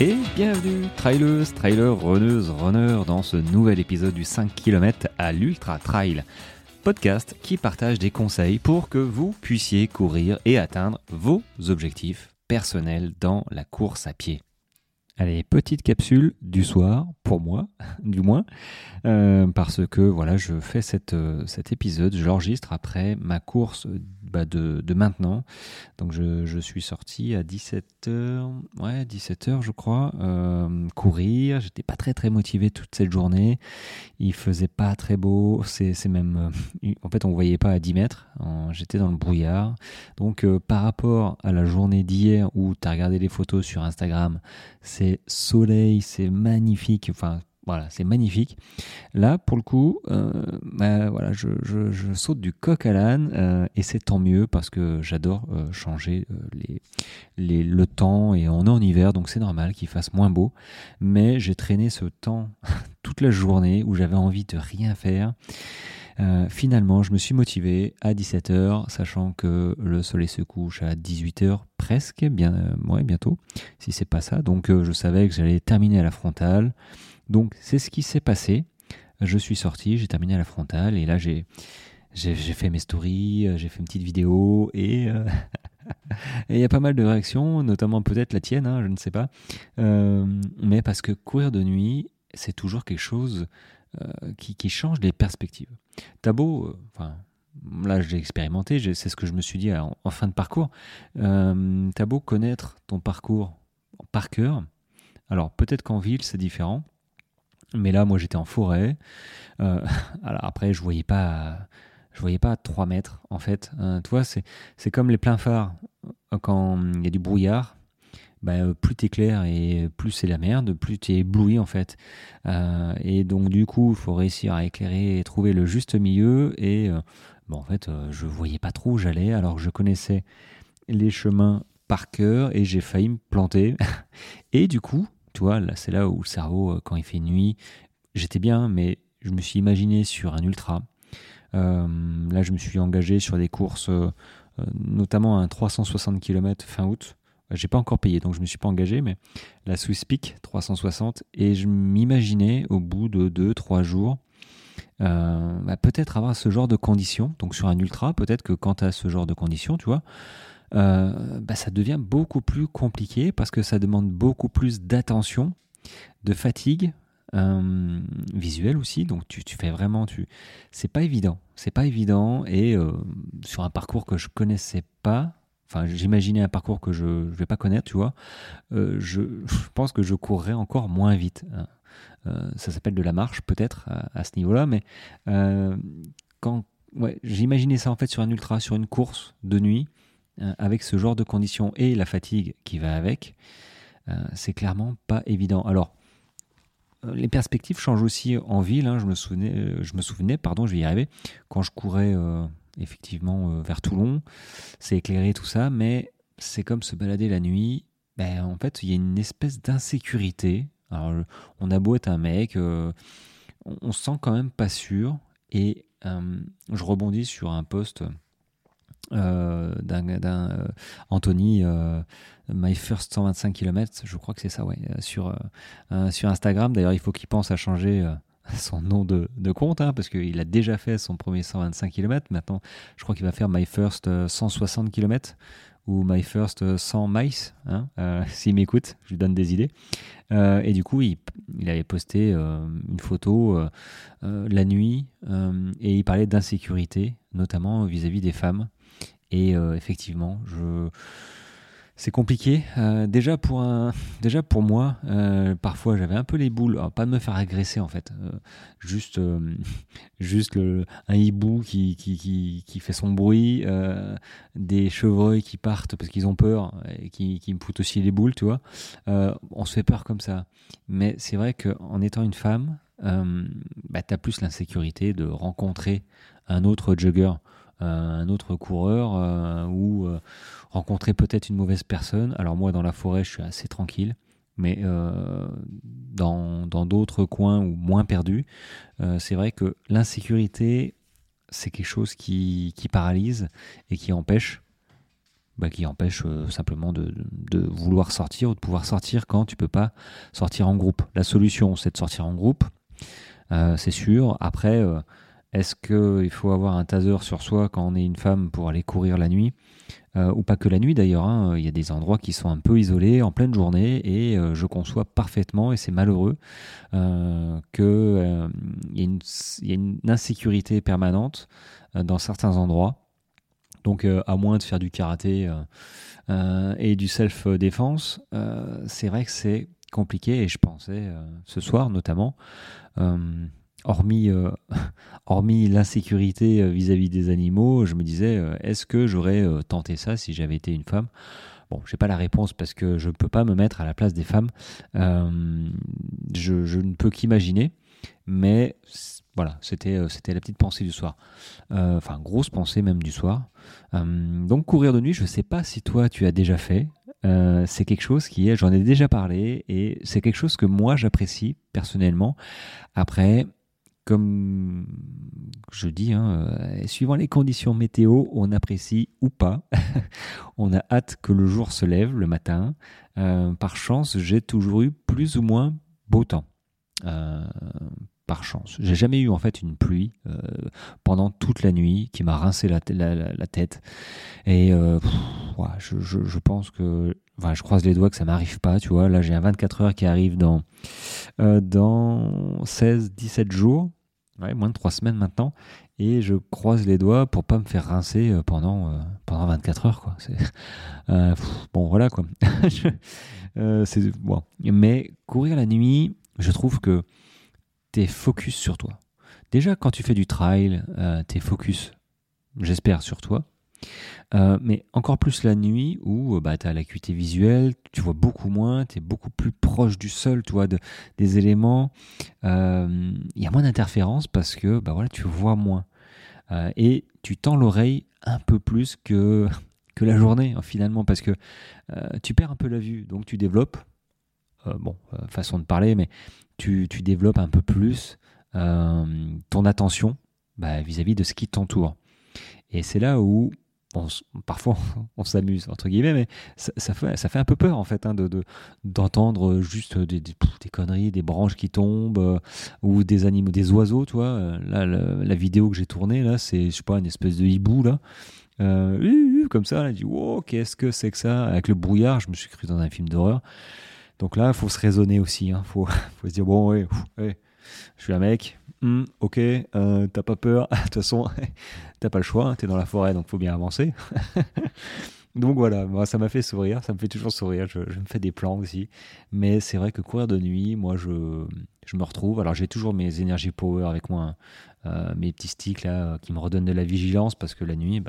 Et bienvenue traileuses, trailers, runneuses, runners dans ce nouvel épisode du 5 km à l'Ultra Trail, podcast qui partage des conseils pour que vous puissiez courir et atteindre vos objectifs personnels dans la course à pied. Allez, petite capsule du soir, pour moi, du moins, parce que voilà, je fais cet épisode, je l'enregistre après ma course de maintenant. Donc je suis sorti à 17h je crois, courir. J'étais pas très motivé toute cette journée. Il faisait pas très beau, c'est même... en fait, on voyait pas à 10 mètres, j'étais dans le brouillard. Donc par rapport à la journée d'hier où tu as regardé les photos sur Instagram, c'est soleil, c'est magnifique, enfin voilà, c'est magnifique. Là, pour le coup, voilà, je saute du coq à l'âne et c'est tant mieux parce que j'adore changer le temps et on est en hiver, donc c'est normal qu'il fasse moins beau. Mais j'ai traîné ce temps toute la journée où j'avais envie de rien faire. Finalement, je me suis motivé à 17h, sachant que le soleil se couche à 18h presque, bientôt, si c'est pas ça. Donc je savais que j'allais terminer à la frontale. Donc c'est ce qui s'est passé. Je suis sorti, j'ai terminé à la frontale et là j'ai fait mes stories, j'ai fait une petite vidéo et... Et il y a pas mal de réactions, notamment peut-être la tienne, je ne sais pas. Mais parce que courir de nuit, c'est toujours quelque chose qui change les perspectives. T'as beau, là j'ai expérimenté, c'est ce que je me suis dit en fin de parcours, t'as beau connaître ton parcours par cœur, alors peut-être qu'en ville c'est différent, mais là moi j'étais en forêt, alors après je voyais pas 3 mètres en fait, tu vois, c'est comme les pleins phares, quand il y a du brouillard, plus t'es clair et plus c'est la merde, plus t'es ébloui en fait. Et donc du coup, il faut réussir à éclairer et trouver le juste milieu. Et en fait, je voyais pas trop où j'allais, alors que je connaissais les chemins par cœur et j'ai failli me planter. Et du coup, tu vois, là, c'est là où le cerveau, quand il fait nuit, j'étais bien, mais je me suis imaginé sur un ultra. Là, je me suis engagé sur des courses, notamment un 360 km fin août. J'ai pas encore payé, donc je me suis pas engagé, mais la Swiss Peak 360, et je m'imaginais au bout de 2-3 jours peut-être avoir ce genre de conditions. Donc sur un ultra, peut-être que quand tu as ce genre de conditions, tu vois, ça devient beaucoup plus compliqué parce que ça demande beaucoup plus d'attention, de fatigue visuelle aussi. Donc tu fais vraiment, c'est pas évident. Et sur un parcours que je connaissais pas. Enfin, j'imaginais un parcours que je ne vais pas connaître, tu vois. Je pense que je courrais encore moins vite. Ça s'appelle de la marche, peut-être, à ce niveau-là. Mais j'imaginais ça, en fait, sur un ultra, sur une course de nuit, avec ce genre de conditions et la fatigue qui va avec. C'est clairement pas évident. Alors, les perspectives changent aussi en ville. Je me souvenais, je vais y arriver, quand je courais... effectivement vers Toulon, c'est éclairé tout ça, mais c'est comme se balader la nuit, en fait il y a une espèce d'insécurité. Alors on a beau être un mec, on se sent quand même pas sûr, et je rebondis sur un post d'un Anthony, My First 125 km, je crois que c'est ça, sur Instagram, d'ailleurs il faut qu'il pense à changer... son nom de compte, parce qu'il a déjà fait son premier 125 km. Maintenant, je crois qu'il va faire My First 160 km ou My First 100 miles. S'il m'écoute, je lui donne des idées. Et du coup, il avait posté une photo la nuit et il parlait d'insécurité, notamment vis-à-vis des femmes. Et effectivement, c'est compliqué. Déjà pour moi, parfois j'avais un peu les boules. Alors, pas de me faire agresser en fait. Juste un hibou qui fait son bruit, des chevreuils qui partent parce qu'ils ont peur et qui me foutent aussi les boules, tu vois. On se fait peur comme ça. Mais c'est vrai qu'en étant une femme, t'as plus l'insécurité de rencontrer un autre jogger, un autre coureur, ou rencontrer peut-être une mauvaise personne. Alors moi dans la forêt je suis assez tranquille, mais dans d'autres coins ou moins perdus, c'est vrai que l'insécurité c'est quelque chose qui paralyse et qui empêche qui empêche simplement de vouloir sortir ou de pouvoir sortir quand tu ne peux pas sortir en groupe. La solution, c'est de sortir en groupe, c'est sûr. Après, est-ce qu'il faut avoir un taser sur soi quand on est une femme pour aller courir la nuit? Ou pas que la nuit d'ailleurs, hein. Il y a des endroits qui sont un peu isolés en pleine journée et je conçois parfaitement, et c'est malheureux, qu'il y a une insécurité permanente dans certains endroits. Donc à moins de faire du karaté et du self-défense, c'est vrai que c'est compliqué, et je pensais ce soir notamment, hormis l'insécurité vis-à-vis des animaux, je me disais, est-ce que j'aurais tenté ça si j'avais été une femme? Bon, je n'ai pas la réponse parce que je ne peux pas me mettre à la place des femmes. Je ne peux qu'imaginer, mais voilà, c'était la petite pensée du soir. Enfin, grosse pensée même du soir. Donc, courir de nuit, je ne sais pas si toi, tu as déjà fait. C'est quelque chose qui est, j'en ai déjà parlé, et c'est quelque chose que moi, j'apprécie personnellement. Après, comme je dis, suivant les conditions météo, on apprécie ou pas. On a hâte que le jour se lève le matin. Par chance, j'ai toujours eu plus ou moins beau temps. Par chance. J'ai jamais eu en fait une pluie pendant toute la nuit qui m'a rincé la tête. Et ouais, je pense que... Enfin, je croise les doigts que ça m'arrive pas, tu vois. Là, j'ai un 24 heures qui arrive dans 16-17 jours. Ouais, moins de 3 semaines maintenant. Et je croise les doigts pour pas me faire rincer pendant 24 heures, quoi. C'est, bon, voilà, quoi. C'est, bon. Mais courir la nuit, je trouve que t'es focus sur toi. Déjà, quand tu fais du trail, t'es focus, j'espère, sur toi. Mais encore plus la nuit où t'as l'acuité visuelle, tu vois beaucoup moins, t'es beaucoup plus proche du sol, tu vois, des éléments. Il y a moins d'interférences parce que voilà, tu vois moins. Et tu tends l'oreille un peu plus que la journée, finalement, parce que tu perds un peu la vue. Donc tu développes, façon de parler, mais tu développes un peu plus ton attention vis-à-vis de ce qui t'entoure. Et c'est là où parfois on s'amuse, entre guillemets, mais ça fait un peu peur en fait, hein, d'entendre juste des conneries, des branches qui tombent, ou des animaux, des oiseaux, tu vois. Là, la vidéo que j'ai tournée, là, c'est, je sais pas, une espèce de hibou, là. Comme ça, là, je dis, wow, qu'est-ce que c'est que ça? Avec le brouillard, je me suis cru dans un film d'horreur. Donc là, il faut se raisonner aussi, hein. Faut se dire, bon, ouais. Je suis un mec, ok, t'as pas peur, de toute façon, t'as pas le choix, t'es dans la forêt, donc faut bien avancer. Donc voilà, moi, ça m'a fait sourire, ça me fait toujours sourire, je me fais des plans aussi. Mais c'est vrai que courir de nuit, moi, je me retrouve. Alors j'ai toujours mes énergies power avec moi, mes petits sticks là, qui me redonnent de la vigilance, parce que la nuit,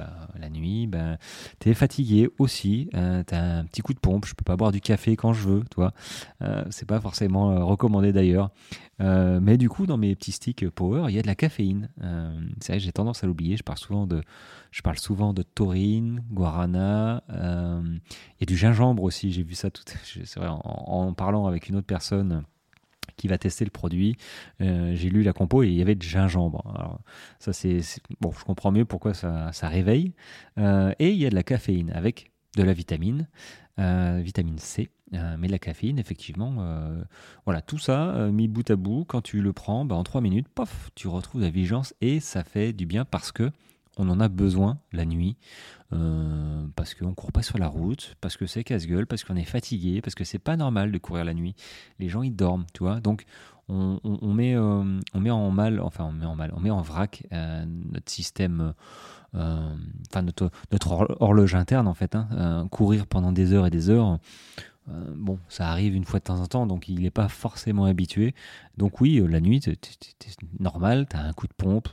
t'es fatigué aussi, t'as un petit coup de pompe, je peux pas boire du café quand je veux, toi. C'est pas forcément recommandé d'ailleurs. Mais du coup, dans mes petits sticks power, il y a de la caféine. C'est vrai, j'ai tendance à l'oublier. Je parle souvent de taurine, guarana. Il y a du gingembre aussi. J'ai vu ça tout. C'est vrai, en parlant avec une autre personne qui va tester le produit, j'ai lu la compo et il y avait de gingembre. Alors, ça, c'est bon, je comprends mieux pourquoi ça réveille. Et il y a de la caféine avec de la vitamine C, mais de la caféine, effectivement. Voilà, tout ça mis bout à bout, quand tu le prends, en 3 minutes, pof, tu retrouves la vigilance et ça fait du bien parce que on en a besoin la nuit, parce qu'on ne court pas sur la route, parce que c'est casse-gueule, parce qu'on est fatigué, parce que c'est pas normal de courir la nuit. Les gens, ils dorment, tu vois. Donc, on met en vrac notre système, enfin notre horloge interne, en fait. Hein. Courir pendant des heures et des heures, bon, ça arrive une fois de temps en temps, donc il n'est pas forcément habitué. Donc oui, la nuit, c'est normal, tu as un coup de pompe,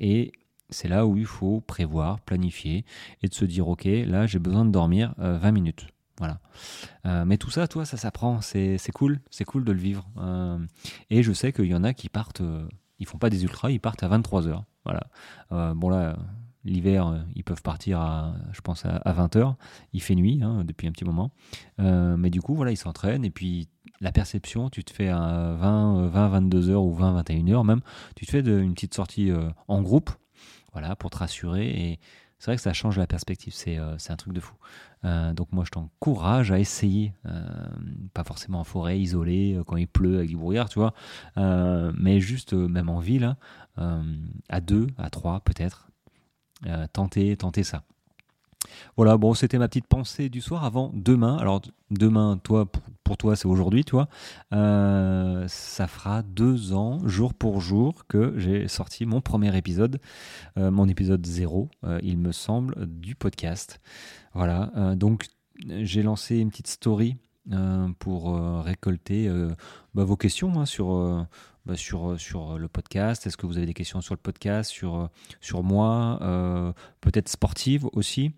et... C'est là où il faut prévoir, planifier et de se dire, ok, là j'ai besoin de dormir 20 minutes. Voilà. Mais tout ça, toi, ça s'apprend. C'est cool de le vivre. Et je sais qu'il y en a qui partent, ils font pas des ultras, ils partent à 23h. Voilà. Bon là, l'hiver, ils peuvent partir à 20h. Il fait nuit depuis un petit moment. Mais du coup, voilà, ils s'entraînent et puis la perception, tu te fais à 22h ou 20-21h même, tu te fais une petite sortie en groupe. Voilà, pour te rassurer, et c'est vrai que ça change la perspective, c'est un truc de fou. Donc moi je t'encourage à essayer, pas forcément en forêt, isolée, quand il pleut avec du brouillard, tu vois, mais juste même en ville, hein, à 2, à 3 peut-être, tenter ça. Voilà, bon, c'était ma petite pensée du soir avant demain. Alors demain, toi, pour toi, c'est aujourd'hui, tu vois. Ça fera 2 ans, jour pour jour, que j'ai sorti mon premier épisode, mon épisode 0, il me semble, du podcast. Voilà, donc j'ai lancé une petite story pour récolter vos questions hein, sur le podcast. Est-ce que vous avez des questions sur le podcast, sur moi, peut-être sportive aussi.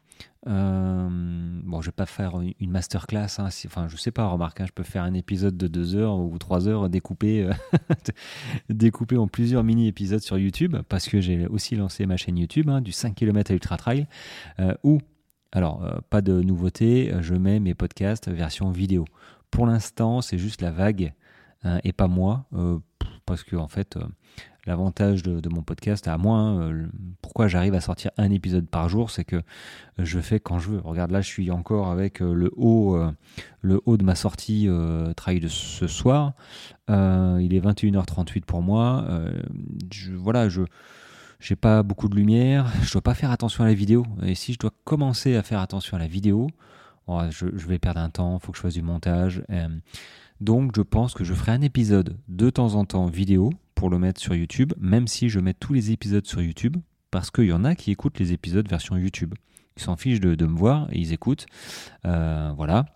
Bon, je vais pas faire une masterclass, hein, je sais pas, remarque, hein, je peux faire un épisode de 2 heures ou 3 heures découpé en plusieurs mini-épisodes sur YouTube, parce que j'ai aussi lancé ma chaîne YouTube hein, du 5 km à Ultra Trail, où, alors, pas de nouveauté, je mets mes podcasts version vidéo. Pour l'instant, c'est juste la vague hein, et pas moi, parce que en fait... L'avantage de mon podcast, à moi, hein, pourquoi j'arrive à sortir un épisode par jour, c'est que je fais quand je veux. Regarde, là, je suis encore avec le haut de ma sortie trail de ce soir. Il est 21h38 pour moi. J'ai pas beaucoup de lumière. Je dois pas faire attention à la vidéo. Et si je dois commencer à faire attention à la vidéo, je vais perdre un temps, il faut que je fasse du montage. Donc, je pense que je ferai un épisode de temps en temps vidéo, pour le mettre sur YouTube, même si je mets tous les épisodes sur YouTube, parce qu'il y en a qui écoutent les épisodes version YouTube. Ils s'en fichent de me voir et ils écoutent. Voilà.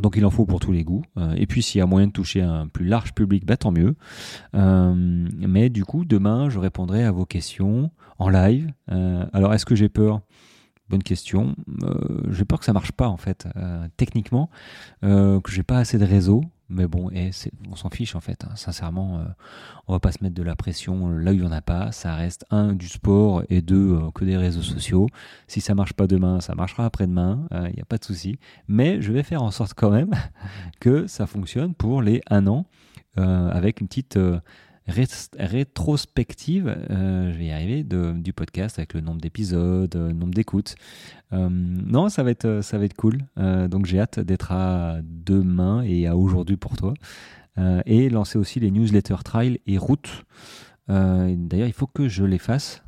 Donc il en faut pour tous les goûts. Et puis s'il y a moyen de toucher un plus large public, bah tant mieux. Mais du coup, demain, je répondrai à vos questions en live. Alors, est-ce que j'ai peur ? Bonne question. J'ai peur que ça marche pas, en fait, techniquement, que j'ai pas assez de réseau. Mais bon, on s'en fiche en fait, hein. Sincèrement, on va pas se mettre de la pression là où il n'y en a pas. Ça reste 1, du sport, et 2, que des réseaux sociaux. Si ça marche pas demain, ça marchera après-demain, il n'y a pas de souci. Mais je vais faire en sorte quand même que ça fonctionne pour les 1 an, avec une petite rétrospective, je vais y arriver, du podcast, avec le nombre d'épisodes, le nombre d'écoutes. Non, ça va être cool. Donc j'ai hâte d'être à demain et à aujourd'hui pour toi. Et lancer aussi les newsletters trail et route. D'ailleurs, il faut que je les fasse.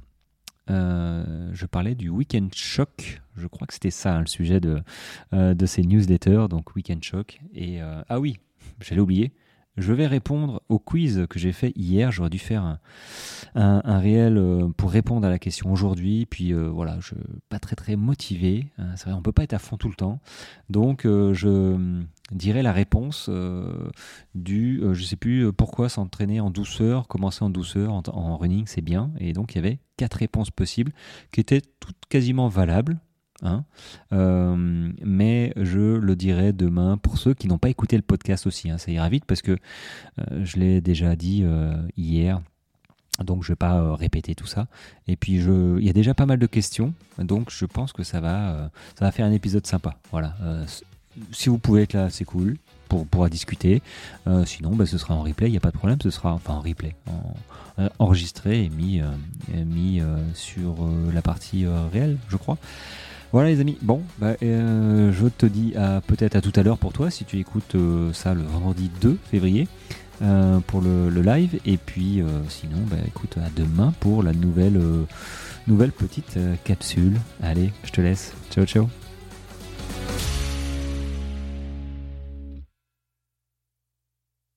Je parlais du Weekend Choc. Je crois que c'était ça, hein, le sujet de ces newsletters. Donc Weekend Choc. Et ah oui, j'allais oublier. Je vais répondre au quiz que j'ai fait hier. J'aurais dû faire un réel pour répondre à la question aujourd'hui. Puis voilà, je ne suis pas très très motivé. C'est vrai, on ne peut pas être à fond tout le temps. Donc je dirai la réponse je ne sais plus pourquoi s'entraîner en douceur, commencer en douceur, en running, c'est bien. Et donc il y avait 4 réponses possibles qui étaient toutes quasiment valables. Hein mais je le dirai demain pour ceux qui n'ont pas écouté le podcast aussi, hein, ça ira vite parce que je l'ai déjà dit hier, donc je ne vais pas répéter tout ça, et puis il y a déjà pas mal de questions, donc je pense que ça va faire un épisode sympa. Voilà, si vous pouvez être là, c'est cool, pour pouvoir discuter, sinon bah, ce sera en replay, il n'y a pas de problème, ce sera en replay, enregistré et mis sur la partie réelle, je crois. Voilà les amis, bon, je te dis peut-être à tout à l'heure pour toi, si tu écoutes ça le vendredi 2 février pour le live, et puis sinon, écoute, à demain pour la nouvelle petite capsule. Allez, je te laisse, ciao ciao.